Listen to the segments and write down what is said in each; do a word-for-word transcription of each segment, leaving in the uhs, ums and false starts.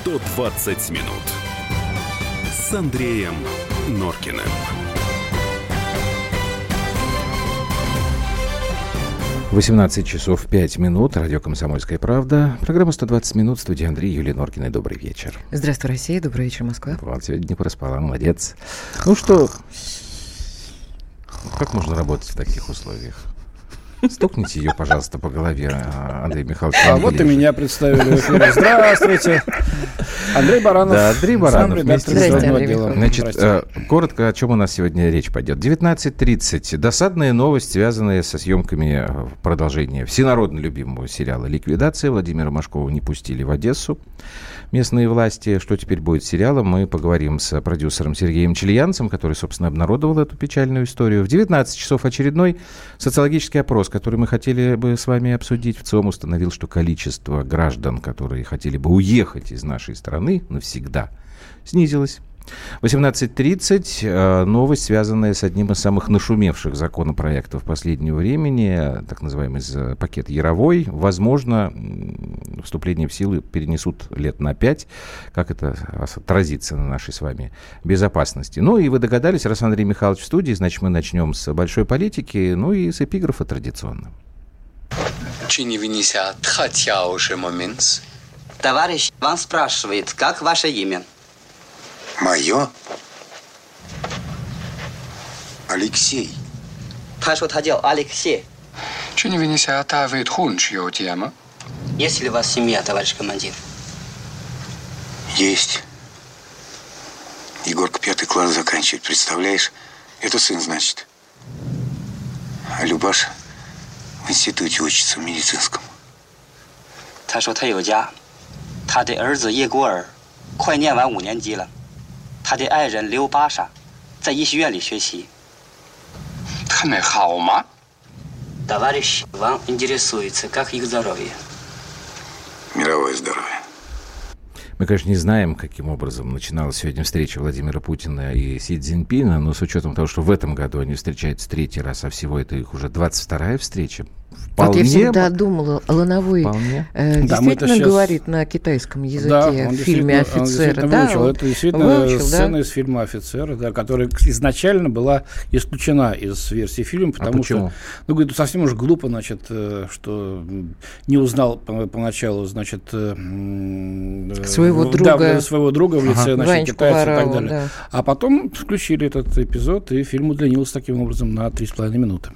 сто двадцать минут с Андреем Норкиным. восемнадцать часов пять минут. Радио «Комсомольская правда». Программа сто двадцать минут. Студия Андрей, Юлия Норкина. Добрый вечер. Здравствуй, Россия. Добрый вечер, Москва. Вот, сегодня не проспала. Молодец. Ну что, как можно работать в таких условиях? Стукните ее, пожалуйста, по голове, Андрей Михайлович. А вот и меня представили. Здравствуйте. Андрей Баранов. Да, Андрей Баранов. Редактор. Здрасте, Андрей. Значит, э, коротко, о чем у нас сегодня речь пойдет. девятнадцать тридцать. Досадная новость, связанная со съемками продолжения всенародно любимого сериала «Ликвидация». Владимира Машкова не пустили в Одессу местные власти. Что теперь будет с сериалом, мы поговорим с продюсером Сергеем Чильянцем, который, собственно, обнародовал эту печальную историю. В девятнадцать часов очередной социологический опрос, который мы хотели бы с вами обсудить. ВЦИОМ установил, что количество граждан, которые хотели бы уехать из нашей страны навсегда, снизилось. восемнадцать тридцать. Новость, связанная с одним из самых нашумевших законопроектов последнего времени, так называемый пакет Яровой. Возможно, вступление в силу перенесут лет на пять. Как это отразится на нашей с вами безопасности? Ну и вы догадались, раз Андрей Михайлович в студии, значит, мы начнем с большой политики, ну и с эпиграфа традиционно. Товарищ вам спрашивает, как ваше имя? Мое? Алексей. Алексей. Есть ли у вас семья, товарищ командир? Есть. Егорка пятый класс заканчивает, представляешь? Это сын, значит. А Любаш в институте учится, в медицинском. Товарищ вам интересуется, как их здоровье? Мировое здоровье. Мы, конечно, не знаем, каким образом начиналась сегодня встреча Владимира Путина и Си Цзиньпина, но с учетом того, что в этом году они встречаются третий раз, а всего это их уже двадцать вторая встреча, вполне... Вот я всегда думала, Лановой э, действительно да, говорит сейчас... на китайском языке, да, в фильме «Офицеры». Да, выучил. Это действительно выучил, сцена, да? Из фильма «Офицеры», да, которая изначально была исключена из версии фильма, потому а что... Ну, говорит, совсем уж глупо, значит, что не узнал поначалу, значит... Свою Его друга. Да, своего друга в лице, ага, значит, китайцев и так далее. Да. А потом включили этот эпизод, и фильм удлинился таким образом на три с половиной минуты.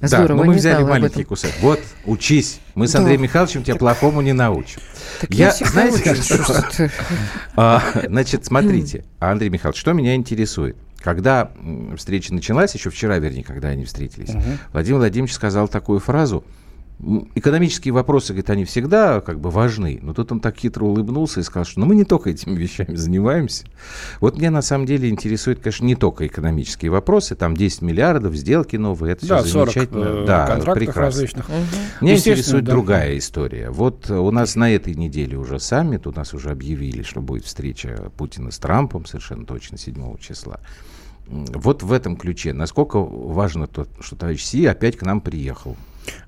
Здорово, да, но мы взяли маленький кусок. Вот, учись. Мы с да. Андреем Михайловичем тебя так... плохому не научим. Так я, я знаете, как что? А, значит, смотрите, Андрей Михайлович, что меня интересует? Когда встреча началась, еще вчера, вернее, когда они встретились, угу. Владимир Владимирович сказал такую фразу: экономические вопросы, говорит, они всегда как бы важны, но тут он так хитро улыбнулся и сказал, что ну, мы не только этими вещами занимаемся. Вот меня на самом деле интересует, конечно, не только экономические вопросы, там десять миллиардов, сделки новые, это да, все замечательно, да, контрактов различных. Угу. Меня интересует да. другая история. Вот у нас на этой неделе уже саммит, у нас уже объявили, что будет встреча Путина с Трампом, совершенно точно, седьмого числа. Вот в этом ключе, насколько важно то, что товарищ Си опять к нам приехал.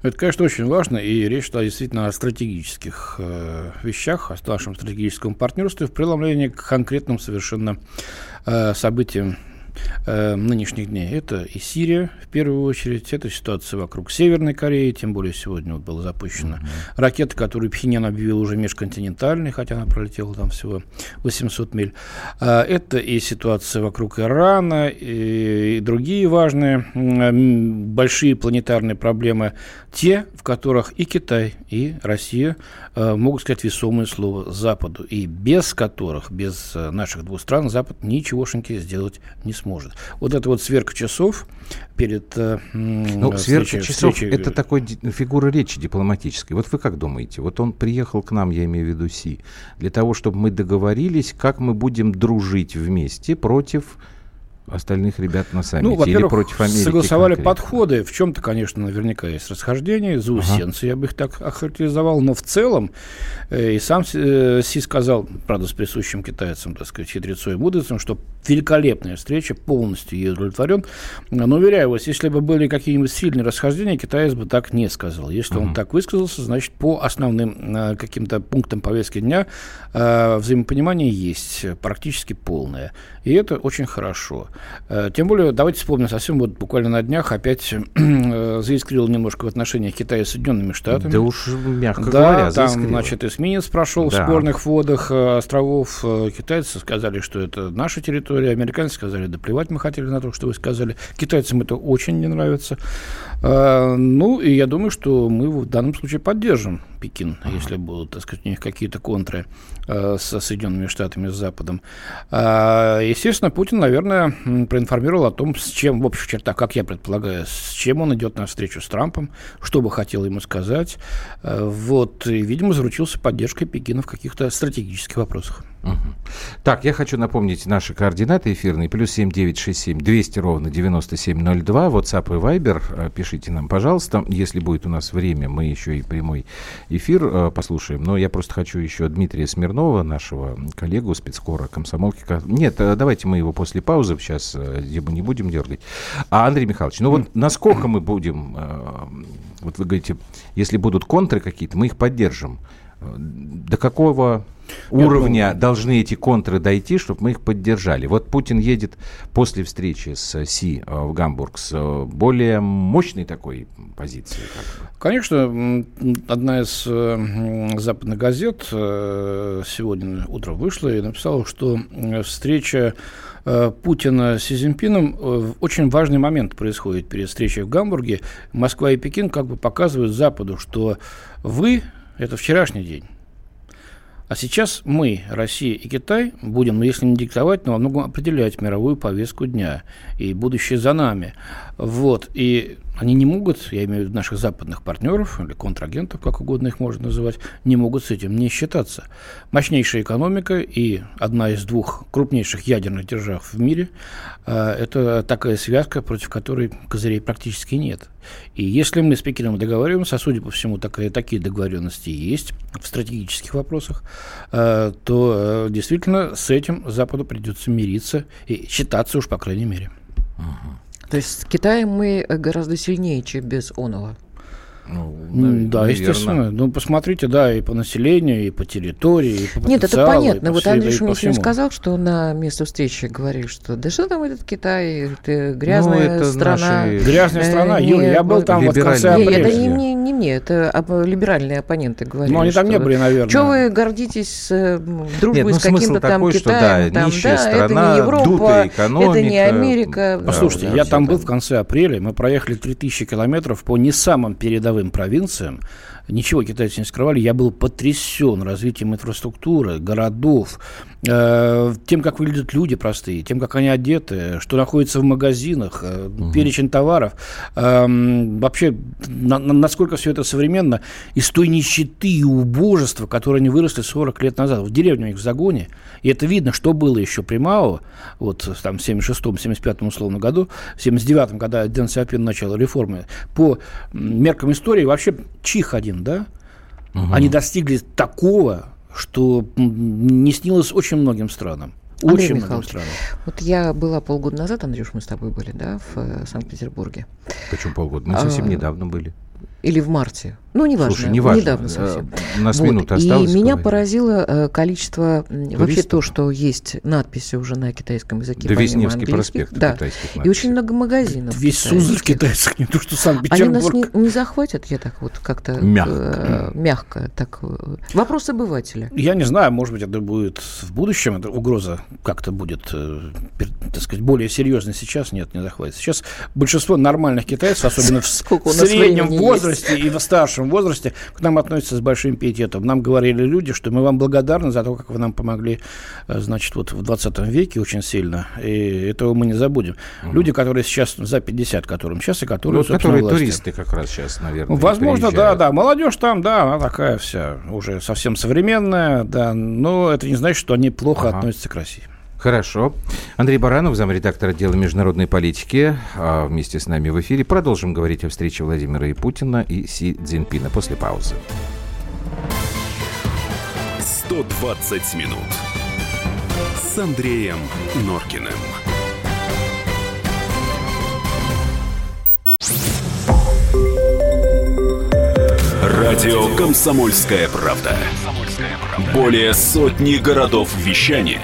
Это, конечно, очень важно, и речь шла действительно о стратегических э, вещах, о нашем стратегическом партнерстве в преломлении к конкретным совершенно э, событиям э, нынешних дней. Это и Сирия, в первую очередь, это ситуация вокруг Северной Кореи, тем более сегодня вот была запущена mm-hmm. ракета, которую Пхеньян объявил уже межконтинентальной, хотя она пролетела там всего восемьсот миль. Э, это и ситуация вокруг Ирана, и, и другие важные э, большие планетарные проблемы, те, в которых и Китай, и Россия э, могут сказать весомое слово Западу, и без которых, без наших двух стран, Запад ничегошеньки сделать не сможет. Вот это вот сверка часов перед... Э, ну, сверка часов встречей... – это такой ди- фигура речи дипломатической. Вот вы как думаете? Вот он приехал к нам, я имею в виду Си, для того, чтобы мы договорились, как мы будем дружить вместе против... остальных ребят на саммите, ну, во-первых, или против Америки. Согласовали конкретно подходы. В чем-то, конечно, наверняка есть расхождение, заусенцы, ага. я бы их так охарактеризовал. Но в целом, э, и сам э, Си сказал, правда, с присущим китайцам, так сказать, хитрецой и мудрецом, что великолепная встреча, полностью ей удовлетворен. Но, уверяю вас, если бы были какие-нибудь сильные расхождения, китаец бы так не сказал. Если uh-huh. он так высказался, значит, по основным э, каким-то пунктам повестки дня э, взаимопонимание есть практически полное. И это очень хорошо. Э, тем более, давайте вспомним, совсем вот буквально на днях опять э, заискрил немножко в отношениях Китая с Соединенными Штатами. Да уж, мягко да, говоря, там, заискрило. Значит, эсминец прошел да. в спорных водах э, островов. Э, китайцы сказали, что это наша территория. Американцы сказали, да плевать мы хотели на то, что вы сказали. Китайцам это очень не нравится. А, ну, и я думаю, что мы в данном случае поддержим Пекин, uh-huh. если будут, так сказать, у них какие-то контры а, со Соединенными Штатами, с Западом. А, естественно, Путин, наверное, проинформировал о том, с чем, в общих чертах, как я предполагаю, с чем он идет на встречу с Трампом, что бы хотел ему сказать. А, вот, и, видимо, заручился поддержкой Пекина в каких-то стратегических вопросах. Uh-huh. Так, я хочу напомнить наши координаты. Эфирный плюс семь девять шесть семь двести ровно девяносто семь ноль два. WhatsApp и Viber. Пишите нам, пожалуйста. Если будет у нас время, мы еще и прямой эфир послушаем. Но я просто хочу еще Дмитрия Смирнова, нашего коллегу, спецкора комсомолки. Нет, давайте мы его после паузы сейчас не будем дергать. А, Андрей Михайлович, ну вот насколько мы будем, вот вы говорите, если будут контры какие-то, мы их поддержим. До какого уровня должны эти контры дойти, чтобы мы их поддержали? Вот Путин едет после встречи с Си в Гамбург с более мощной такой позицией. Конечно, одна из западных газет сегодня утром вышла и написала, что встреча Путина с Си Цзиньпином в очень важный момент происходит перед встречей в Гамбурге. Москва и Пекин как бы показывают Западу, что вы... Это вчерашний день. А сейчас мы, Россия и Китай, будем, ну, если не диктовать, но во многом определять мировую повестку дня. И будущее за нами. Вот. И они не могут, я имею в виду наших западных партнеров, или контрагентов, как угодно их можно называть, не могут с этим не считаться. Мощнейшая экономика и одна из двух крупнейших ядерных держав в мире э, – это такая связка, против которой козырей практически нет. И если мы с Пекином договариваемся, а, судя по всему, такая, такие договоренности есть в стратегических вопросах, э, то э, действительно с этим Западу придется мириться и считаться уж, по крайней мере. То есть с Китаем мы гораздо сильнее, чем без оного. Ну, да, да, естественно. Ну, посмотрите, да, и по населению, и по территории, и по потенциалу. Нет, это понятно. Вот Андрюша мне сегодня сказал, что на место встречи говорили, что да что там этот Китай, это грязная ну, это страна. Наши... Грязная страна, не... Юля, я был там вот в конце апреля. Нет, это не мне, не мне, это об... либеральные оппоненты говорили. Ну, они там не были, наверное. Что вы гордитесь дружбой ну, с каким-то там такой, Китаем? Да, там, нищая да, страна, это не Европа, это не Америка. Послушайте, да, я там был в конце апреля, мы проехали три тысячи километров по не самым передовым провинциям. Ничего китайцы не скрывали. Я был потрясен развитием инфраструктуры, городов, э, тем, как выглядят люди простые, тем, как они одеты, что находится в магазинах, э, угу. перечень товаров. Э, вообще, на, на, насколько все это современно. Из той нищеты и убожества, которые они выросли сорок лет назад. В деревне у них в загоне. И это видно, что было еще при Мао, вот там в семьдесят шестом, семьдесят пятом условно году, в семьдесят девятом, когда Дэн Сяопин начал реформы. По меркам истории вообще чих один. Да? Угу. Они достигли такого, что не снилось очень многим странам. Андрей очень многим странам. Вот я была полгода назад, Андрюш, мы с тобой были, да, в Санкт-Петербурге. Почему полгода? Мы а... совсем недавно были. Или в марте. Ну, неважно. Слушай, неважно. Недавно совсем. У нас вот. минута осталась. И меня говорить. поразило количество... Туристов? Вообще то, что есть надписи уже на китайском языке. Да, весь Невский проспект. Да. И очень много магазинов. Весь Сузов китайских, не то, что Санкт-Петербург. Они нас не, не захватят, я так вот как-то... Мягко. Э, мягко так. Вопрос обывателя. Я не знаю, может быть, это будет в будущем. Это угроза как-то будет, так сказать, более серьезной. Сейчас нет, не захватит. Сейчас большинство нормальных китайцев, особенно в среднем возрасте и в старшем возрасте, к нам относятся с большим пиететом. Нам говорили люди, что мы вам благодарны за то, как вы нам помогли, значит, вот в двадцатом веке очень сильно. И этого мы не забудем. Угу. Люди, которые сейчас за пятьдесят, которым сейчас, и которые, ну, собственно, которые власти. Туристы как раз сейчас, наверное, возможно, приезжают. Да, да. Молодежь там, да, она такая вся уже совсем современная, да. Но это не значит, что они плохо ага. относятся к России. Хорошо. Андрей Баранов, замредактор отдела международной политики, вместе с нами в эфире. Продолжим говорить о встрече Владимира и Путина и Си Цзиньпина после паузы. сто двадцать минут с с Андреем Норкиным. Радио «Комсомольская правда». Более сотни городов вещания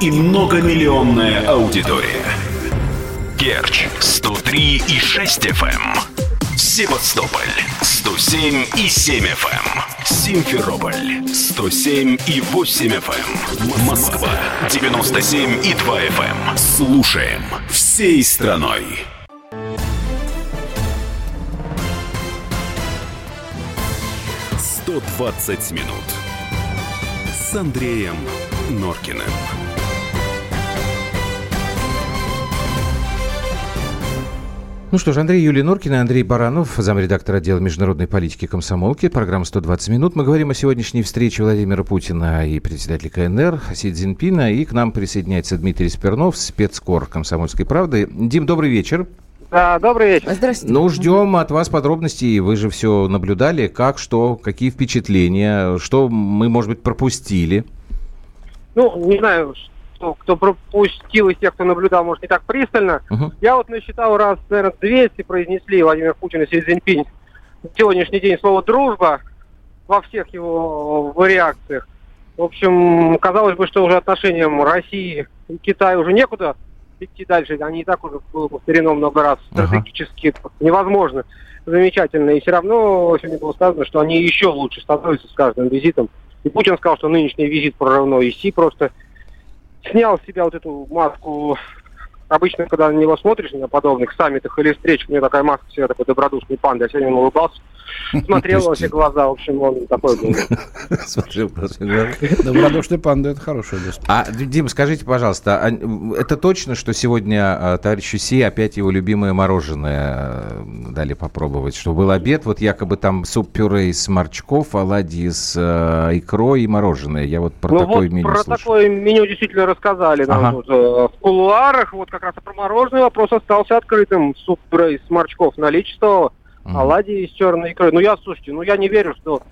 и многомиллионная аудитория. Керчь сто три и шесть эф эм, Севастополь сто семь и семь эф эм, Симферополь сто семь и восемь эф эм, Москва девяносто семь и два эф эм. Слушаем всей страной. сто двадцать минут с Андреем Норкиным. Ну что ж, Андрей, Юлия Норкина, Андрей Баранов, замредактор отдела международной политики комсомолки, программа сто двадцать минут. Мы говорим о сегодняшней встрече Владимира Путина и председателя КНР Си Цзиньпина. И к нам присоединяется Дмитрий Смирнов, спецкор «Комсомольской правды». Дим, добрый вечер. Да, добрый вечер. Здравствуйте. Ну, ждем от вас подробностей. Вы же все наблюдали. Как, что, какие впечатления, что мы, может быть, пропустили? Ну, не знаю, что, кто пропустил из тех, кто наблюдал, может, не так пристально. Uh-huh. Я вот насчитал раз, наверное, двести произнесли Владимир Путин и Си Цзиньпин в сегодняшний день слово «дружба» во всех его вариациях. В общем, казалось бы, что уже отношениям России и Китая уже некуда идти дальше, они и так уже было повторено много раз, стратегически uh-huh. невозможно, замечательно, и все равно сегодня было сказано, что они еще лучше становятся с каждым визитом, и Путин сказал, что нынешний визит прорывной, и Си просто снял с себя вот эту маску. Обычно, когда на него смотришь, на подобных саммитах или встречах, у него такая маска всегда такой добродушный панда. Я сегодня он улыбался, смотрел во все глаза. В общем, он такой был. Смотрел во все глаза. Добродушный панда, это хороший доступ. А, Дим, скажите, пожалуйста, это точно, что сегодня товарищу Си опять его любимое мороженое дали попробовать? Что был обед, вот якобы там суп-пюре из морчков, оладьи с икрой и мороженое. Я вот про такое меню слышал. Про такое меню действительно рассказали нам в кулуарах, вот как раз про мороженое вопрос остался открытым. Суп-пюре из морчков наличествовало, mm-hmm. оладьи из черной икры. Ну, я, слушайте, ну, я не верю, что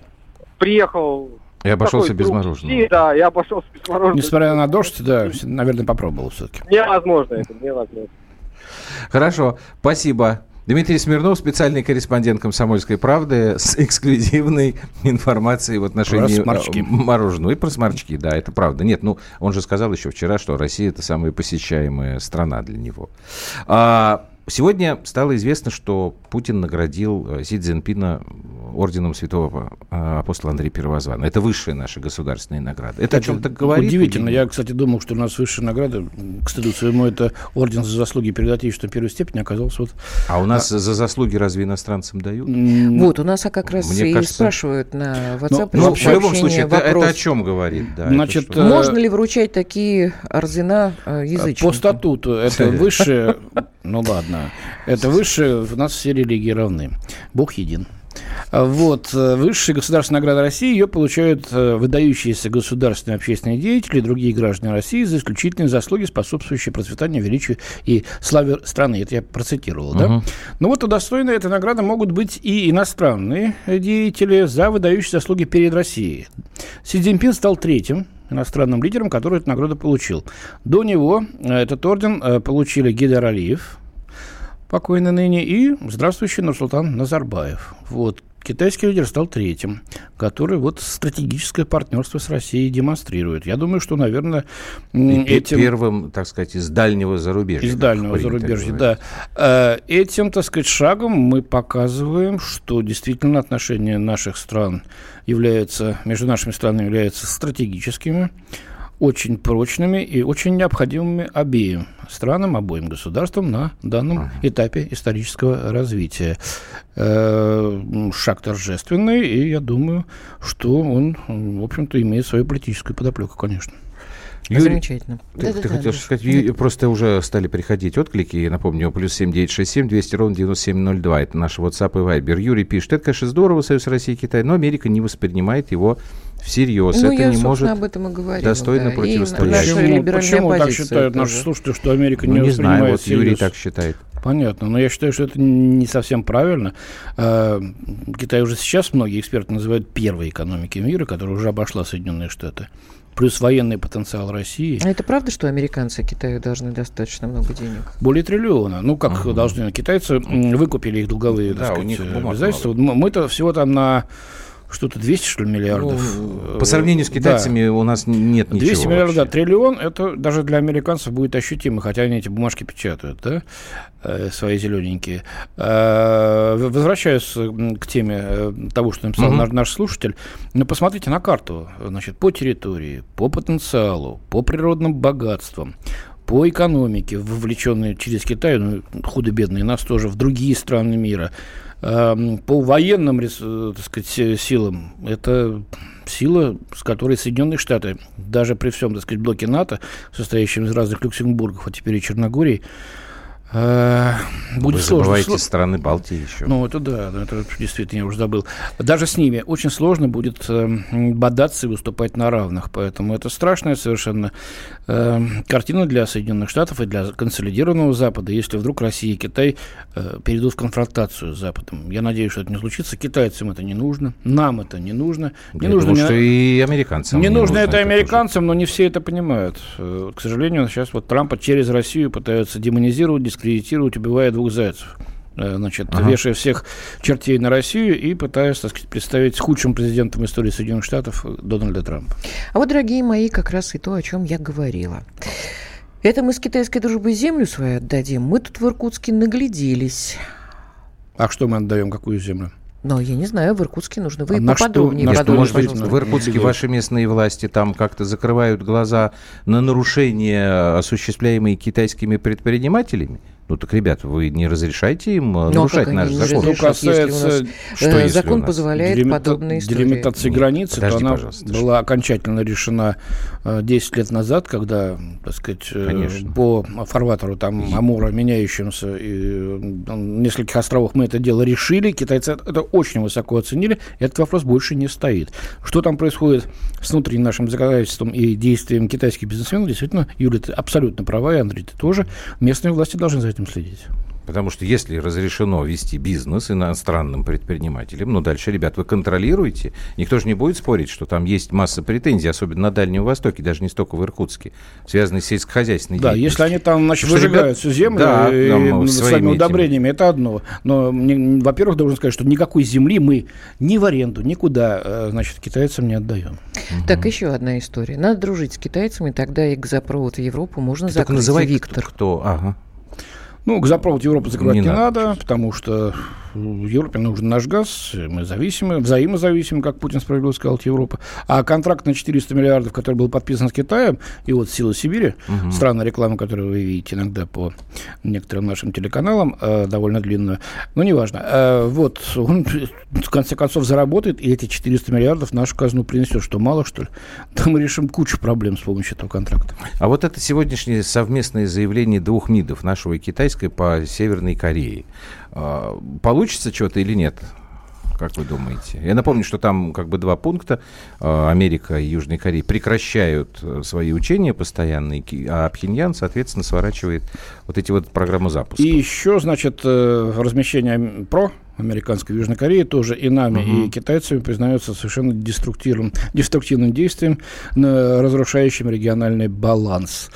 приехал... И обошелся без мороженого. Си, да, я обошелся без мороженого. Несмотря на дождь, да, наверное, попробовал все-таки. Невозможно это, невозможно. Хорошо, спасибо. Дмитрий Смирнов, специальный корреспондент «Комсомольской правды» с эксклюзивной информацией в отношении мороженого. И про сморчки, да, это правда. Нет, ну, он же сказал еще вчера, что Россия – это самая посещаемая страна для него. А сегодня стало известно, что Путин наградил Си Цзиньпина орденом святого апостола Андрея Первозванного. Это высшая наша государственная награда. Это, это о чем-то говорит? Удивительно. Я, кстати, думал, что у нас высшая награда, к стыду своему, это орден за заслуги перед Отечеством первой степени, оказался вот... А у нас а... за заслуги разве иностранцам дают? Вот, у нас а как раз Мне и кажется... спрашивают на WhatsApp. Ну, ну, в любом случае, это, это о чем говорит? Да, Значит, это, что... Можно ли вручать такие ордена язычникам? По статуту это высшее... Ну ладно, это высшее, у нас все религии равны, Бог един. Вот, высшая государственная награда России, ее получают выдающиеся государственные общественные деятели и другие граждане России за исключительные заслуги, способствующие процветанию, величию и славе страны. Это я процитировал, да? Uh-huh. Ну вот, удостоены этой награды могут быть и иностранные деятели за выдающиеся заслуги перед Россией. Си Цзиньпин стал третьим иностранным лидером, который эту награду получил. До него этот орден получили Гидар Алиев, покойный ныне, и здравствующий Нурсултан Назарбаев. Вот. Китайский лидер стал третьим, который вот стратегическое партнерство с Россией демонстрирует. Я думаю, что, наверное, и этим... Первым, так сказать, из дальнего зарубежья. Из дальнего зарубежья, да. Этим, так сказать, шагом мы показываем, что действительно отношения наших стран являются, между нашими странами являются стратегическими, очень прочными и очень необходимыми обеим странам, обоим государствам на данном этапе исторического развития. Шаг торжественный, и я думаю, что он, в общем-то, имеет свою политическую подоплеку, конечно. Юрий, замечательно. Ты, да, ты да, хотел да, сказать, да. Просто уже стали приходить отклики, я напомню, плюс семь девять шесть семь двести ровно девяносто семь ноль два, это наш WhatsApp и Вайбер. Юрий пишет, это, конечно, здорово, Союз России и Китай, но Америка не воспринимает его всерьез. Ну, это я, не может об этом и говорила, достойно да. противостоять. Почему, почему так считают тоже. Наши слушатели, что Америка ну, не, не воспринимает знаю, вот всерьез? Юрий так считает. Понятно, но я считаю, что это не совсем правильно. Китай уже сейчас многие эксперты называют первой экономикой мира, которая уже обошла Соединенные Штаты. Плюс военный потенциал России. А это правда, что американцы Китаю должны достаточно много денег? Более триллиона. Ну, как uh-huh. должны. Китайцы выкупили их долговые, да, так сказать, обязательства. Много. Мы-то всего там на... Что-то двести, что ли, миллиардов? Ну, по сравнению с китайцами да. у нас нет двести ничего. двести миллиардов, да, триллион, это даже для американцев будет ощутимо, хотя они эти бумажки печатают, да, свои зелененькие. Возвращаюсь к теме того, что написал угу. наш слушатель. Но посмотрите на карту, значит, по территории, по потенциалу, по природным богатствам, по экономике, вовлеченной через Китай, ну, худо-бедные нас тоже, в другие страны мира. По военным, так сказать, силам, это сила, с которой Соединенные Штаты, даже при всем, так сказать, блоке НАТО, состоящем из разных Люксембургов, а теперь и Черногории, будет сложно. Вы забываете страны Балтии еще. Ну, это да, это действительно, я уже забыл. Даже с ними очень сложно будет бодаться и выступать на равных, поэтому это страшная совершенно картина для Соединенных Штатов и для консолидированного Запада, если вдруг Россия и Китай перейдут в конфронтацию с Западом. Я надеюсь, что это не случится. Китайцам это не нужно, нам это не нужно. Не я нужно думаю, не... что и американцам. Не, не нужно, нужно это американцам, тоже. Но не все это понимают. К сожалению, сейчас вот Трампа через Россию пытаются демонизировать, дискредитировать, убивая двух зайцев, значит, ага. вешая всех чертей на Россию и пытаясь, так сказать, представить худшим президентом истории Соединенных Штатов Дональда Трампа. А вот, дорогие мои, как раз и то, о чем я говорила. Это мы с китайской дружбой землю свою отдадим. Мы тут в Иркутске нагляделись. А что мы отдаем? Какую землю? Но я не знаю, в Иркутске нужно вы а поподробнее. Что, подумать, что, может быть, в Иркутске ваши местные власти там как-то закрывают глаза на нарушения, осуществляемые китайскими предпринимателями? Ну так, ребят, вы не разрешаете им ну, нарушать наш закон? Что касается... Что, если закон позволяет делимита... подобные истории. Делимитации границы, подожди, то она была что? окончательно решена десять лет назад, когда, так сказать, Конечно. по фарватеру там, Амура, меняющимся, и нескольких островах мы это дело решили, китайцы это очень высоко оценили, этот вопрос больше не стоит. Что там происходит с внутренним нашим законодательством и действием китайских бизнесменов, действительно, Юля, ты абсолютно права, и Андрей, ты тоже, местные власти должны за этим следить. Потому что если разрешено вести бизнес иностранным предпринимателям, ну дальше, ребят, вы контролируете. Никто же не будет спорить, что там есть масса претензий, особенно на Дальнем Востоке, даже не столько в Иркутске, связанные с сельскохозяйственной да, деятельностью. Да, если они там, значит, потому выжигают что, ребят, всю землю да, и, там, и своими удобрениями, этими. Это одно. Но, мне, во-первых, должен сказать, что никакой земли мы ни в аренду, никуда, значит, китайцам не отдаем. Так, угу. еще одна история. Надо дружить с китайцами, тогда и газопровод в Европу можно Ты закрыть. Называй, Виктор. Кто, кто? Ага. Ну, газопровод Европы закрывать не, не надо, надо потому что Европе нужен наш газ, мы зависимы, взаимозависимы, как Путин справедливо сказал, от Европы. А контракт на четыреста миллиардов, который был подписан с Китаем, и вот «Сила Сибири», угу. странная реклама, которую вы видите иногда по некоторым нашим телеканалам, э, довольно длинную, но неважно, э, вот он в конце концов заработает, и эти четыреста миллиардов нашу казну принесет, что мало, что ли? Да мы решим кучу проблем с помощью этого контракта. А вот это сегодняшнее совместное заявление двух МИДов, нашего и китайского, по Северной Корее. Получится что-то или нет? Как вы думаете? Я напомню, что там как бы два пункта. Америка и Южная Корея прекращают свои учения постоянные, а Пхеньян, соответственно, сворачивает вот эти вот программы запуска. И еще, значит, размещение ПРО американской Южной Кореи тоже и нами, uh-huh. и китайцами признаются совершенно деструктивным, деструктивным действием, разрушающим региональный баланс.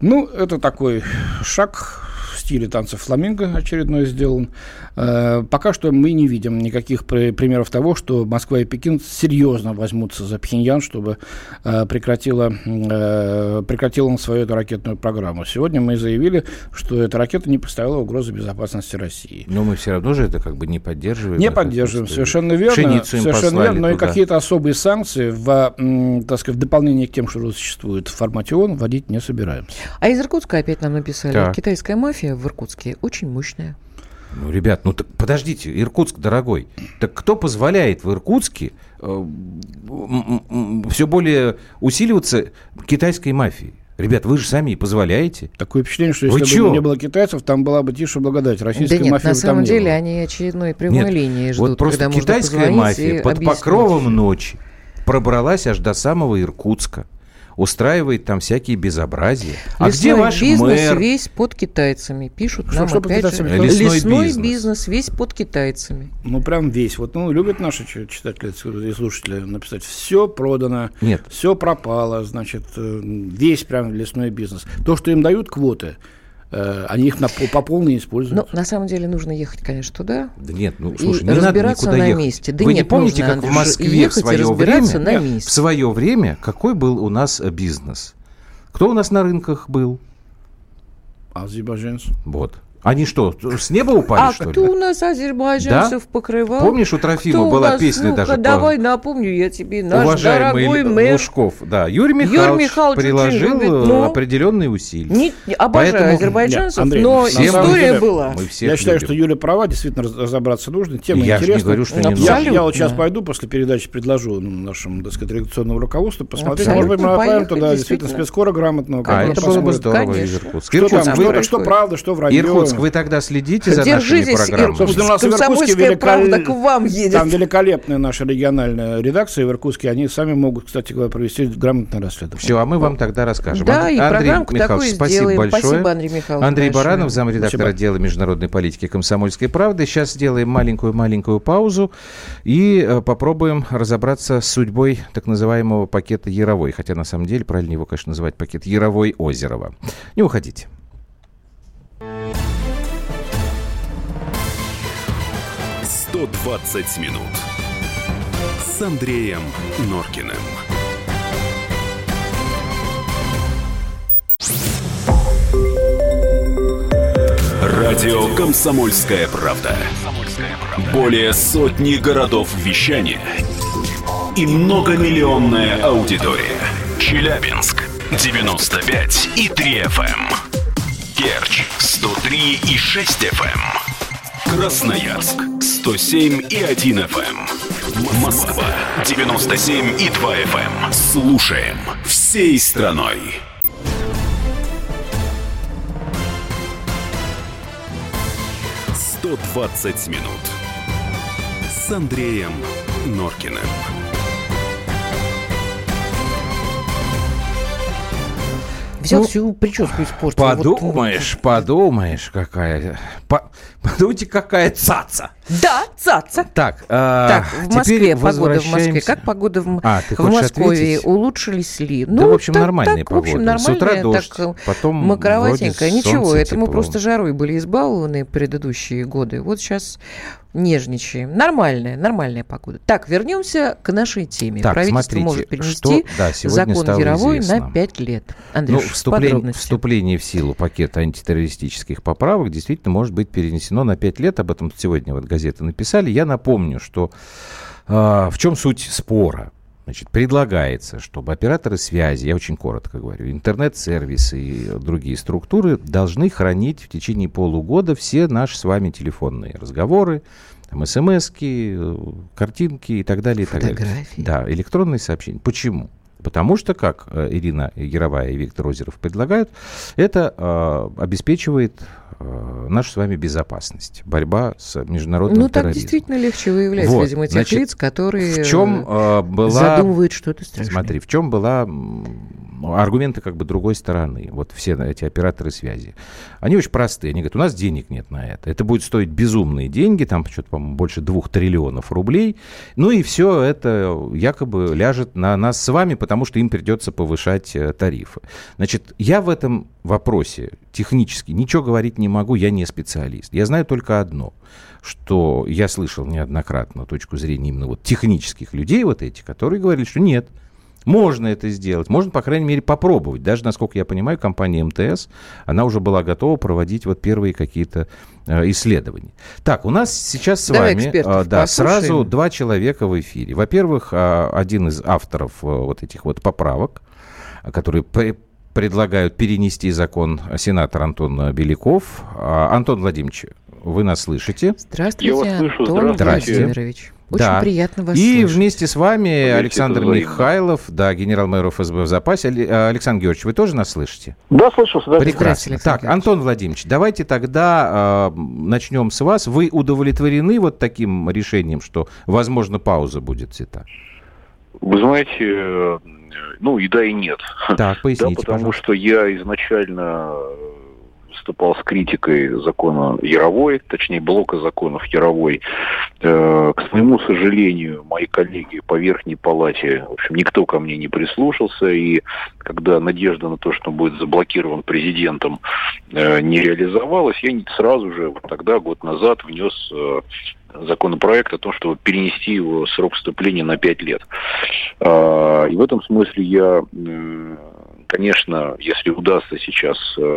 Ну, это такой шаг... в стиле танцев фламинго очередной сделан. Э, пока что мы не видим никаких при- примеров того, что Москва и Пекин серьезно возьмутся за Пхеньян, чтобы э, прекратила, э, прекратила он свою эту ракетную программу. Сегодня мы заявили, что эта ракета не представляла угрозы безопасности России. Но мы все равно же это как бы не поддерживаем. Не поддерживаем, совершенно верно. Совершенно верно. Но и какие-то особые санкции в, м, так сказать, в дополнение к тем, что существует в формате ООН, вводить не собираемся. А из Иркутска опять нам написали. Так. Китайская мафия в Иркутске очень мощная. Ну, ребят, ну так подождите, Иркутск, дорогой, так кто позволяет в Иркутске э, м- м- м- все более усиливаться китайской мафии? Ребят, вы же сами и позволяете. Такое впечатление, что если бы не было китайцев, там была бы тише благодать. Российская да нет, мафия на самом там деле они очередной прямой нет, линии ждут. Вот просто когда китайская мафия под объяснить. Покровом ночи пробралась аж до самого Иркутска. устраивает там всякие безобразия. А лесной где ваш бизнес мэр? Весь под китайцами, пишут что, нам что опять же. Лесной, лесной бизнес. бизнес весь под китайцами. Ну, прям весь. Вот, ну, любят наши читатели и слушатели написать. Все продано, Нет. все пропало, значит, весь прям лесной бизнес. То, что им дают квоты, они их на, по полной используют. Но на самом деле нужно ехать, конечно, туда. Да нет, ну, слушай, и не разбираться надо никуда на ехать. Месте. Да Вы нет, не помните, нужно, как в Москве в свое время, на месте. в свое время, какой был у нас бизнес? Кто у нас на рынках был? Азербайджанцы. Вот. Они что, с неба упали, а что ли? А кто у нас азербайджанцев да? покрывал? Помнишь, у Трофима была нас, песня ну-ка, даже? Давай по... напомню я тебе, наш уважаемый дорогой мэр. Лужков, да. Юрий Михайлович, Юрий Михайлович приложил любит, но... определенные усилия. Не... Обожаю Поэтому... азербайджанцев, Андрей, но история деле, была. Я любим. считаю, что Юля права, действительно разобраться нужно. Тема я интересна. Не говорю, что не я, я вот сейчас пойду, после передачи предложу нашему, так сказать, редакционному руководству посмотреть. Абсолютно. Может быть, мы направим туда действительно спецкора грамотного. А это было бы здорово, Иркутск. Что правда, что вранье. Вы тогда следите за Держитесь, нашими программами. Собственно, у нас в Иркутске великол... там великолепная наша региональная редакция в Иркутске. Они сами могут, кстати говоря, провести грамотное расследование. Все, а мы вам тогда расскажем. Да, Андрей, и программку Михайлович, такую спасибо сделаем. Большое. Спасибо, Андрей Михайлович. Андрей большое. Баранов, замредактор спасибо. Отдела международной политики «Комсомольской правды». Сейчас сделаем маленькую-маленькую паузу и попробуем разобраться с судьбой так называемого пакета Яровой. Хотя, на самом деле, правильно его, конечно, называть пакет Яровой-Озерова. Не уходите. сто двадцать минут с Андреем Норкиным. Радио «Комсомольская правда». Более сотни городов вещания и многомиллионная аудитория. Челябинск девяносто пять и три эф эм. Керчь сто три и шесть эф эм. Красноярск сто семь и один эф эм. Москва девяносто семь и два эф эм. Слушаем всей страной. сто двадцать минут с Андреем Норкиным. Взял ну, всю прическу испортил. Подумаешь, вот. подумаешь, какая... По, подумайте, какая цаца. Да, цаца. Так, э, так в Москве погода в Москве. Как погода в, а, в Москве? Ответить? Улучшились ли? Ну, да, в общем, так, нормальная так, погода. В общем, нормальная, с утра дождь, так, потом макроватенькая. Ничего, это мы просто жарой были избалованы предыдущие годы. Вот сейчас... Нежничаем. Нормальная, нормальная погода. Так, вернемся к нашей теме. Так, правительство смотрите, может перенести что, да, закон Яровой на пять лет. Андрюш, ну, вступление, вступление в силу пакета антитеррористических поправок действительно может быть перенесено на пять лет. Об этом сегодня вот газеты написали. Я напомню, что э, в чем суть спора. Значит, предлагается, чтобы операторы связи, я очень коротко говорю, интернет-сервисы и другие структуры должны хранить в течение полугода все наши с вами телефонные разговоры, там, смс-ки, картинки и так далее. Фотографии. И так далее. Да, электронные сообщения. Почему? Потому что, как Ирина Яровая и Виктор Озеров предлагают, это э, обеспечивает э, нашу с вами безопасность, борьба с международным ну, терроризмом. Ну, так действительно легче выявлять, вот, видимо, тех значит, лиц, которые в чем, э, была, задумывают что-то страшное. Смотри, в чем была ну, аргументы как бы другой стороны, вот все эти операторы связи. Они очень простые, они говорят, у нас денег нет на это, это будет стоить безумные деньги, там что-то, по-моему, больше двух триллионов рублей, ну и все это якобы ляжет на нас с вами, потому потому что им придется повышать э, тарифы. Значит, я в этом вопросе технически ничего говорить не могу, я не специалист. Я знаю только одно, что я слышал неоднократно точку зрения именно вот технических людей, вот эти, которые говорили, что нет, можно это сделать, можно, по крайней мере, попробовать. Даже, насколько я понимаю, компания эм тэ эс, она уже была готова проводить вот первые какие-то э, исследования. Так, у нас сейчас с Давай вами э, да, сразу два человека в эфире. Во-первых, э, один из авторов э, вот этих вот поправок, которые при- предлагают перенести закон, сенатор Антон Беляков. Э, Антон Владимирович, вы нас слышите? Здравствуйте, Антон Владимирович. Очень да. приятно вас слышать. И вместе с вами Вместе Александр Михайлов, да, генерал-майор эф эс бэ в запасе. Александр Георгиевич, вы тоже нас слышите? Да, слышу. Да. Прекрасно. Так, Антон Владимирович, давайте тогда э, начнем с вас. Вы удовлетворены вот таким решением, что, возможно, пауза будет взята? Вы знаете, ну и да, и нет. Так, поясните, да, потому пожалуйста. Что я изначально выступал с критикой закона Яровой, точнее блока законов Яровой. К своему сожалению, мои коллеги по Верхней Палате, в общем, никто ко мне не прислушался, и когда надежда на то, что он будет заблокирован президентом, не реализовалась, я сразу же, вот тогда, год назад, внес законопроект о том, чтобы перенести его срок вступления на пять лет. И в этом смысле я... Конечно, если удастся сейчас,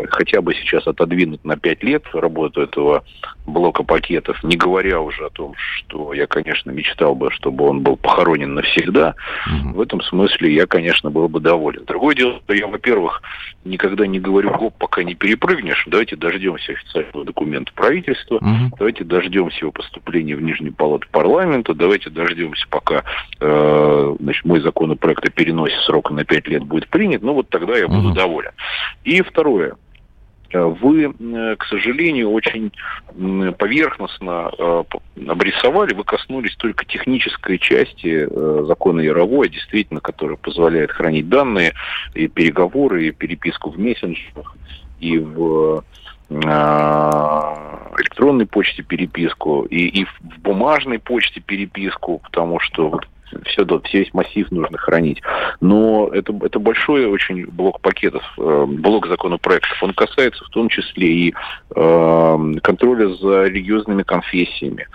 хотя бы сейчас отодвинуть на пять лет работу этого блока пакетов, не говоря уже о том, что я, конечно, мечтал бы, чтобы он был похоронен навсегда, mm-hmm. в этом смысле я, конечно, был бы доволен. Другое дело, что я, во-первых, никогда не говорю, гоп, пока не перепрыгнешь, давайте дождемся официального документа правительства, mm-hmm. давайте дождемся его поступления в Нижнюю палату парламента, давайте дождемся, пока э, значит, мой законопроект о переносе срока на пять лет будет принят, ну вот тогда я буду mm-hmm. доволен. И второе. Вы, к сожалению, очень поверхностно обрисовали, вы коснулись только технической части закона Яровой, действительно, которая позволяет хранить данные, и переговоры, и переписку в мессенджерах, и в электронной почте переписку, и, и в бумажной почте переписку, потому что... Все, все весь массив нужно хранить. Но это, это большой очень блок пакетов, э, блок законопроектов. Он касается в том числе и э, контроля за религиозными конфессиями.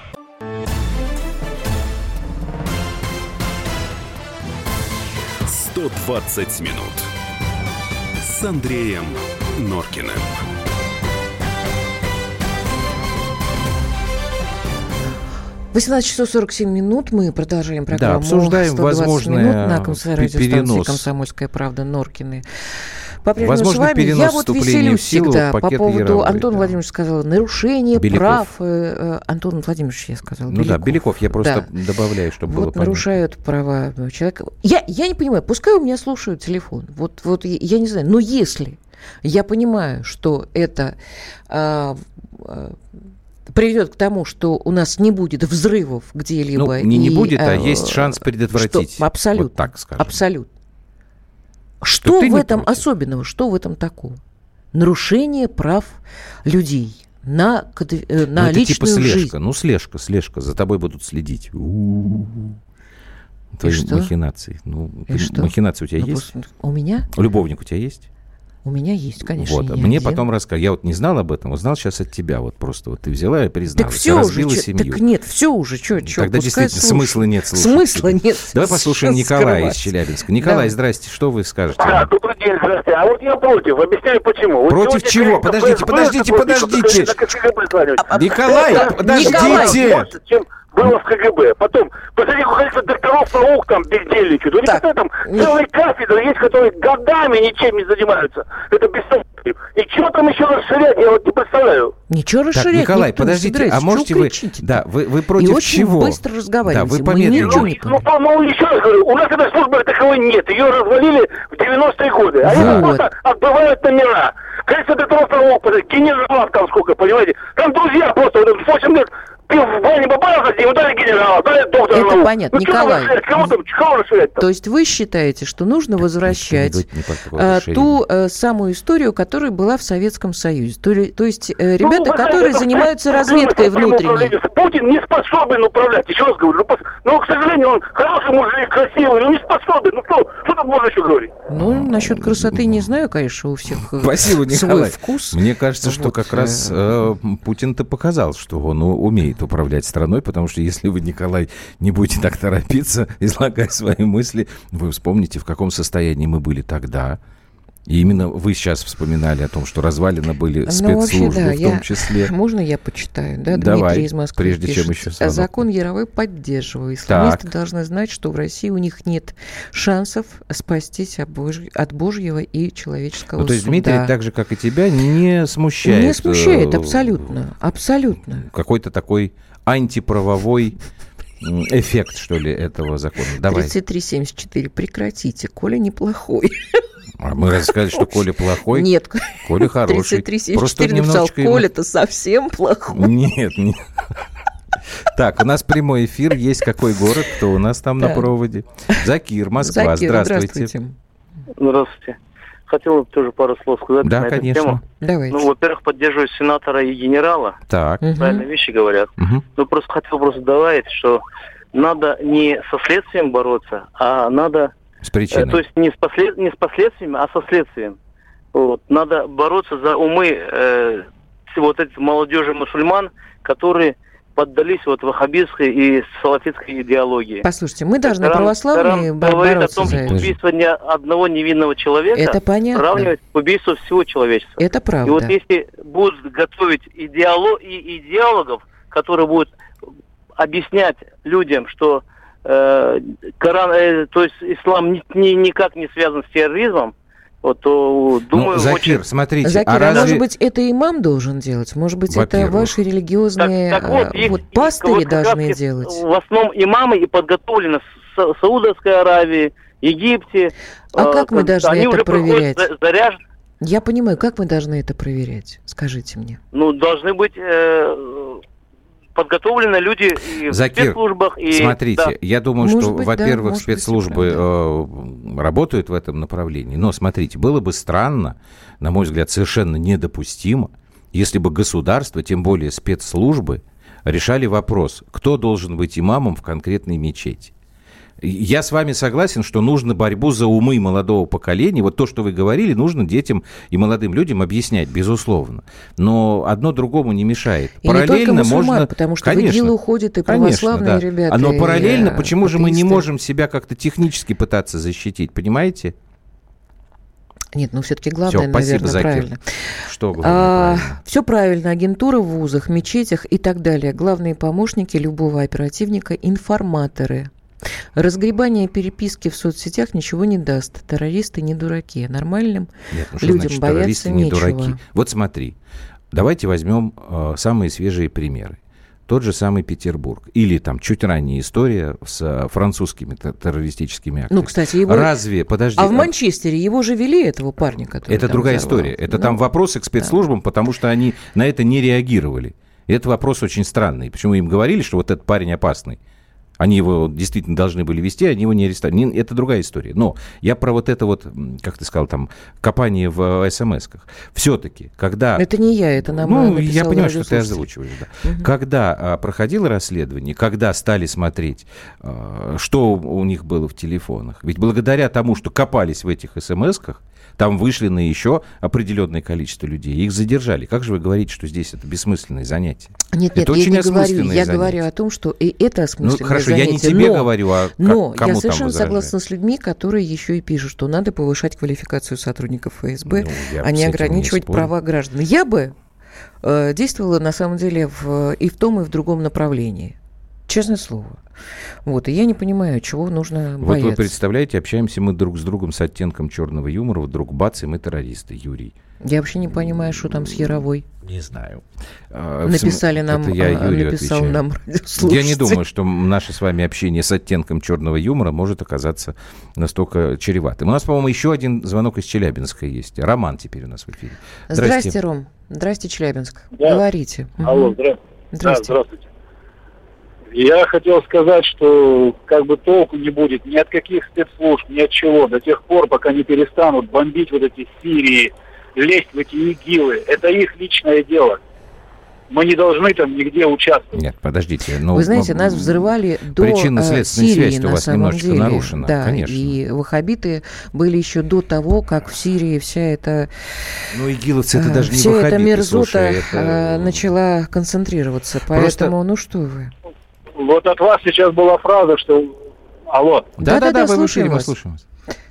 сто двадцать минут с Андреем Норкиным. восемнадцать часов сорок семь минут. Мы продолжаем программу. Да, обсуждаем возможные на перенос. «Комсомольская правда», Норкины. По-прежнему с вами. Я вот веселюсь всегда по поводу... Яровой, Антон да. Владимирович сказал, нарушение Беляков. прав. Антон Владимирович, я сказал. Ну Беляков. да, Беляков, я просто да. добавляю, чтобы вот было понятно. Нарушают права человека. Я, я не понимаю, пускай у меня слушают телефон. Вот, вот я не знаю, но если я понимаю, что это... А, а, приведет к тому, что у нас не будет взрывов где-либо. Ну, не, не и, будет, а, а есть шанс предотвратить. Что, абсолютно. Вот так скажем. Абсолютно. Что, что в этом против? Особенного? Что в этом такого? Нарушение прав людей на, на ну, личную жизнь. Это типа слежка. Жизнь. Ну, слежка, слежка. За тобой будут следить. У-у-у. Твои и махинации. Что? Ну, и ты, что? Махинации у тебя ну, есть? Просто... У меня? Любовник у тебя есть? У меня есть, конечно. Вот, а мне один. Потом рассказали. Я вот не знал об этом, узнал сейчас от тебя. Вот просто вот ты взяла и призналась. Так все разбила уже, семью. Так нет, все уже, что, что. Тогда действительно слушают. Смысла нет слушать. Смысла нет. Давай послушаем Николая скрывать. Из Челябинска. Николай, да. здрасте, что вы скажете? Да, добрый день, здрасте. А вот я против, объясняю почему. Против вот чего? Подождите, подождите, подождите. Николай, подождите. Было в КГБ. Потом, посмотрите, какое количество докторов наук там бездельничают. У них там целые кафедры есть, которые годами ничем не занимаются. Это бессовестно. И чего там еще расширять, я вот не представляю. Ничего расширять. Так, Николай, подождите, а можете вы... Да, вы, вы против чего? И очень чего? Быстро разговариваете. Да, вы помедленнее. Ну, ну, ну, еще раз говорю, у нас этой службы таковой нет. Ее развалили в девяностые годы. Они вот. Просто отбывают номера. Количество докторов наук, генералов там сколько, понимаете? Там друзья просто, вот восемь лет... Это понятно, ну, Николай. То есть вы считаете, что нужно возвращать ту самую историю, которая была в Советском Союзе? То, то есть ребята, ну, которые занимаются разведкой внутренней. Путин не способен управлять, еще раз говорю. Но, к сожалению, он хороший мужик, красивый, но не способен. Ну, кто, что там можно еще говорить? Ну, насчет красоты не знаю, конечно, у всех Спасибо, свой вкус. Мне кажется, вот. Что как раз э, Путин-то показал, что он умеет управлять страной, потому что если вы, Николай, не будете так торопиться, излагая свои мысли, вы вспомните, в каком состоянии мы были тогда. И именно вы сейчас вспоминали о том, что развалины были спецслужбы, вообще, да, в том я... числе. Можно я почитаю? Да, давай, Дмитрий из Москвы прежде пишет, чем еще звонок. Закон Яровой поддерживаю. Исламисты так. должны знать, что в России у них нет шансов спастись от, Божь... от Божьего и человеческого ну, суда. То есть Дмитрий, так же, как и тебя, не смущает? Не смущает, абсолютно. абсолютно. Какой-то такой антиправовой... эффект, что ли, этого закона. Давай. тридцать три семьдесят четыре. Прекратите. Коля неплохой. А мы рассказали, что Коля плохой. Нет. Коля хороший. тридцать три семьдесят четыре написал, Коля-то совсем плохой. Нет, нет. Так, у нас прямой эфир. Есть какой город, кто у нас там на проводе? Закир, Москва. Здравствуйте. Здравствуйте. Хотел бы тоже пару слов сказать да, на эту конечно. Тему. Давайте. Ну, во-первых, поддерживаю сенатора и генерала. Так. Правильные угу. вещи говорят. Угу. Ну, просто хотел просто добавить, что надо не со следствием бороться, а надо... С причиной. Э, то есть не с, послед... не с последствиями, а со следствием. Вот. Надо бороться за умы э, вот этих молодежи мусульман, которые... поддались вот ваххабистской и салафитской идеологии. Послушайте, мы должны Рам, православные бороться говорит о том, что убийство ни одного невинного человека сравнивать к убийству всего человечества. Это правда. И вот если будут готовить идеолог, и идеологов, которые будут объяснять людям, что э, Коран, э, то есть ислам ни, ни, никак не связан с терроризмом, вот, то, думаю, ну, Закир, очень... смотрите, Закир, а разве... может быть, это имам должен делать? Может быть, во-первых. Это ваши религиозные так, так вот, есть, вот, пастыри вот, должны делать? В основном имамы и подготовлены в Саудовской Аравии, Египте. А э, как мы должны это проверять? Заряж... Я понимаю, как мы должны это проверять? Скажите мне. Ну, должны быть... Э... подготовлены люди и в Закир, спецслужбах. И... Смотрите, да. я думаю, может что, быть, во-первых, да, спецслужбы быть, э, работают в этом направлении. Но, смотрите, было бы странно, на мой взгляд, совершенно недопустимо, если бы государство, тем более спецслужбы, решали вопрос, кто должен быть имамом в конкретной мечети. Я с вами согласен, что нужно борьбу за умы молодого поколения. Вот то, что вы говорили, нужно детям и молодым людям объяснять, безусловно. Но одно другому не мешает. И параллельно не только мусульман, можно... потому что конечно, в ИГИЛ уходят и православные конечно, да. ребята. Но параллельно, и... почему атеисты. же мы не можем себя как-то технически пытаться защитить, понимаете? Нет, ну все-таки главное, все, наверное, спасибо, правильно. Что а, правильно. Все правильно. Агентура в вузах, мечетях и так далее. Главные помощники любого оперативника – информаторы. Разгребание переписки в соцсетях ничего не даст. Террористы не дураки. Нормальным Нет, ну что людям значит, бояться не нечего. Дураки? Вот смотри, давайте возьмем э, самые свежие примеры. Тот же самый Петербург. Или там чуть ранее история с французскими террористическими актами. Ну, кстати, его... Разве, подожди... А в Манчестере его же вели, этого парня, который Это другая взорвал. история. Это ну, там вопросы к спецслужбам, да. потому что они на это не реагировали. И это вопрос очень странный. Почему им говорили, что вот этот парень опасный? Они его действительно должны были вести, они его не арестовали. Это другая история. Но я про вот это вот, как ты сказал, там, копание в эс эм эс-ках. Все-таки, когда... Это не я, это нам написал. Ну, я понимаю, что ты озвучиваешь, да. Угу. Когда а, проходило расследование, когда стали смотреть, а, что у них было в телефонах. Ведь благодаря тому, что копались в этих эс эм эс-ках, там вышли на еще определенное количество людей. Их задержали. Как же вы говорите, что здесь это бессмысленное занятие? Нет, это нет, очень я не говорю. Я занятие. говорю о том, что и это осмысленное занятие. Ну, хорошо, занятие, я не тебе но, говорю, а как, но кому там Но я совершенно возражает? согласна с людьми, которые еще и пишут, что надо повышать квалификацию сотрудников эф эс бэ, ну, а не ограничивать не права граждан. Я бы э, действовала, на самом деле, в, и в том, и в другом направлении. Честное слово. Вот, и я не понимаю, чего нужно вот бояться. Вот вы представляете, общаемся мы друг с другом с оттенком черного юмора, вдруг бац, и мы террористы, Юрий. Я вообще не понимаю, что там с Яровой. Не знаю. Написали нам, Это я, Юрий, написал отвечаю. нам радиослушатель. Я не думаю, что наше с вами общение с оттенком черного юмора может оказаться настолько чреватым. У нас, по-моему, еще один звонок из Челябинска есть. Роман теперь у нас в эфире. Здрасте, здрасте Ром. Здрасте, Челябинск. Да. Говорите. Алло, здра... здрасте. Да, здравствуйте. Я хотел сказать, что как бы толку не будет ни от каких спецслужб, ни от чего, до тех пор, пока не перестанут бомбить вот эти Сирии, лезть в эти ИГИЛы. Это их личное дело. Мы не должны там нигде участвовать. Нет, подождите. Но, Вы знаете, но... нас взрывали до Причинно-следственная Сирии, связь у вас немножечко деле. нарушена. Да, конечно. И ваххабиты были еще до того, как в Сирии вся эта... Ну, игиловцы это даже не ваххабиты. Вся эта мерзота это... начала концентрироваться. Поэтому, Просто... ну что вы... Вот от вас сейчас была фраза, что... Алло. Да-да-да, вы слушаем вас. слушаем вас.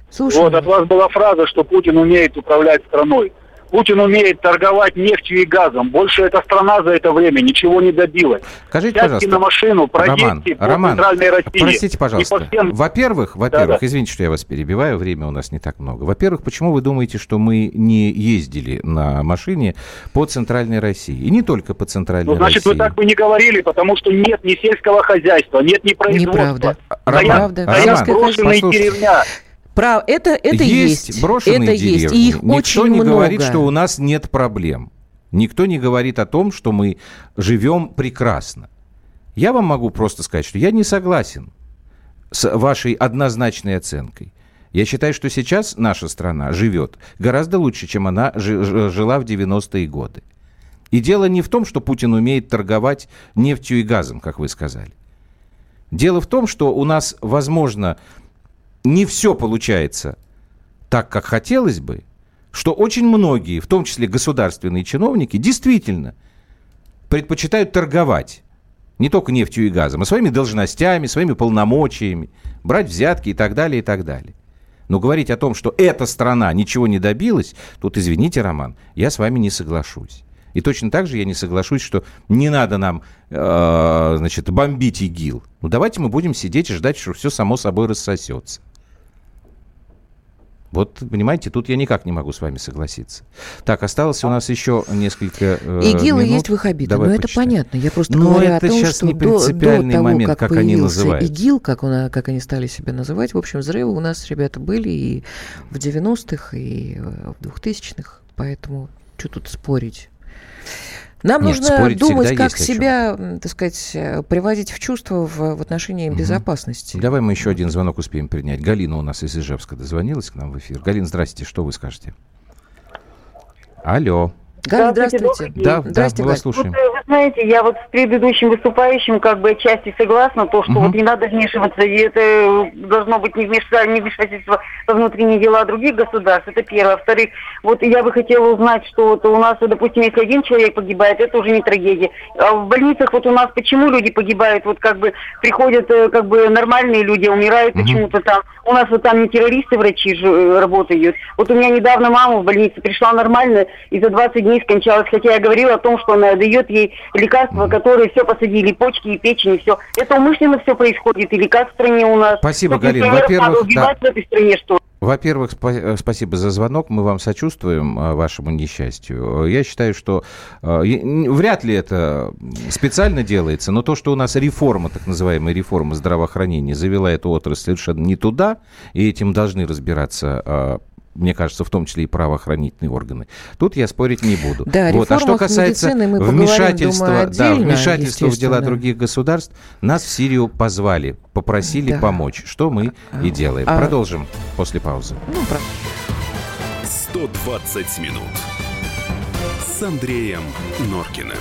Слушаем. Вот от вас была фраза, что Путин умеет управлять страной. Путин умеет торговать нефтью и газом. Больше эта страна за это время ничего не добилась. Скажите, Сядьте пожалуйста, на машину, пройдите по Роман, центральной России. Простите, пожалуйста. Всем... Во-первых, во-первых, Да-да. извините, что я вас перебиваю, время у нас не так много. Во-первых, почему вы думаете, что мы не ездили на машине по центральной России? И не только по центральной ну, значит, России. Значит, вы так бы не говорили, потому что нет ни сельского хозяйства, нет ни производства. Неправда. Роман, да, Роман, да, брошенные деревня. Прав, это, это есть, есть. брошенные это деревни. Есть, и их Никто очень не много. говорит, что у нас нет проблем. Никто не говорит о том, что мы живем прекрасно. Я вам могу просто сказать, что я не согласен с вашей однозначной оценкой. Я считаю, что сейчас наша страна живет гораздо лучше, чем она жила в девяностые годы. И дело не в том, что Путин умеет торговать нефтью и газом, как вы сказали. Дело в том, что у нас, возможно... не все получается так, как хотелось бы, что очень многие, в том числе государственные чиновники, действительно предпочитают торговать не только нефтью и газом, а своими должностями, своими полномочиями, брать взятки и так далее, и так далее. Но говорить о том, что эта страна ничего не добилась, тут, извините, Роман, я с вами не соглашусь. И точно так же я не соглашусь, что не надо нам, э, значит, бомбить ИГИЛ. Ну, давайте мы будем сидеть и ждать, что все само собой рассосется. Вот, понимаете, тут я никак не могу с вами согласиться. Так, осталось у нас еще несколько э, ИГИЛ минут. ИГИЛ есть ваххабиты, но это почитаем. Понятно. Я просто но говорю о том, что до, до того, момент, как, как появился они ИГИЛ, как, он, как они стали себя называть, в общем, взрывы у нас, ребята, были и в девяностых, и в двухтысячных, поэтому что тут спорить? Нам Нет, нужно думать, как себя, так сказать, приводить в чувство в, в отношении угу. безопасности. Давай мы еще один звонок успеем принять. Галина у нас из Ижевска дозвонилась к нам в эфир. Галина, здрасте, что вы скажете? Алло. Галина, здравствуйте. Да, да, мы вас слушаем. Вот, вы знаете, я вот с предыдущим выступающим как бы отчасти согласна, то, что угу. вот не надо вмешиваться, и это должно быть не вмешательство во внутренние дела других государств, это первое. Во-вторых, вот я бы хотела узнать, что вот у нас, допустим, если один человек погибает, это уже не трагедия. А в больницах вот у нас почему люди погибают, вот как бы приходят как бы нормальные люди, умирают угу. почему-то там. У нас вот там не террористы, врачи ж, работают. Вот у меня недавно мама в больнице пришла нормально, и за двадцать дней скончалась, хотя я говорила о том, что она дает ей лекарства, mm-hmm. которые все посадили, почки и печень, и все. Это умышленно все происходит, или как в стране у нас. Спасибо, так, Галина. Во-первых, да. в этой стране, что... Во-первых, спа- спасибо за звонок, мы вам сочувствуем, вашему несчастью. Я считаю, что э, вряд ли это специально делается, но то, что у нас реформа, так называемая реформа здравоохранения, завела эту отрасль совершенно не туда, и этим должны разбираться э, мне кажется, в том числе и правоохранительные органы. Тут я спорить не буду. Да, вот. А что касается вмешательства, поговорим, думаю, да, вмешательства в дела других государств, нас в Сирию позвали, попросили да. помочь, что мы а, и делаем. А... Продолжим после паузы. Ну, про... сто двадцать минут с Андреем Норкиным.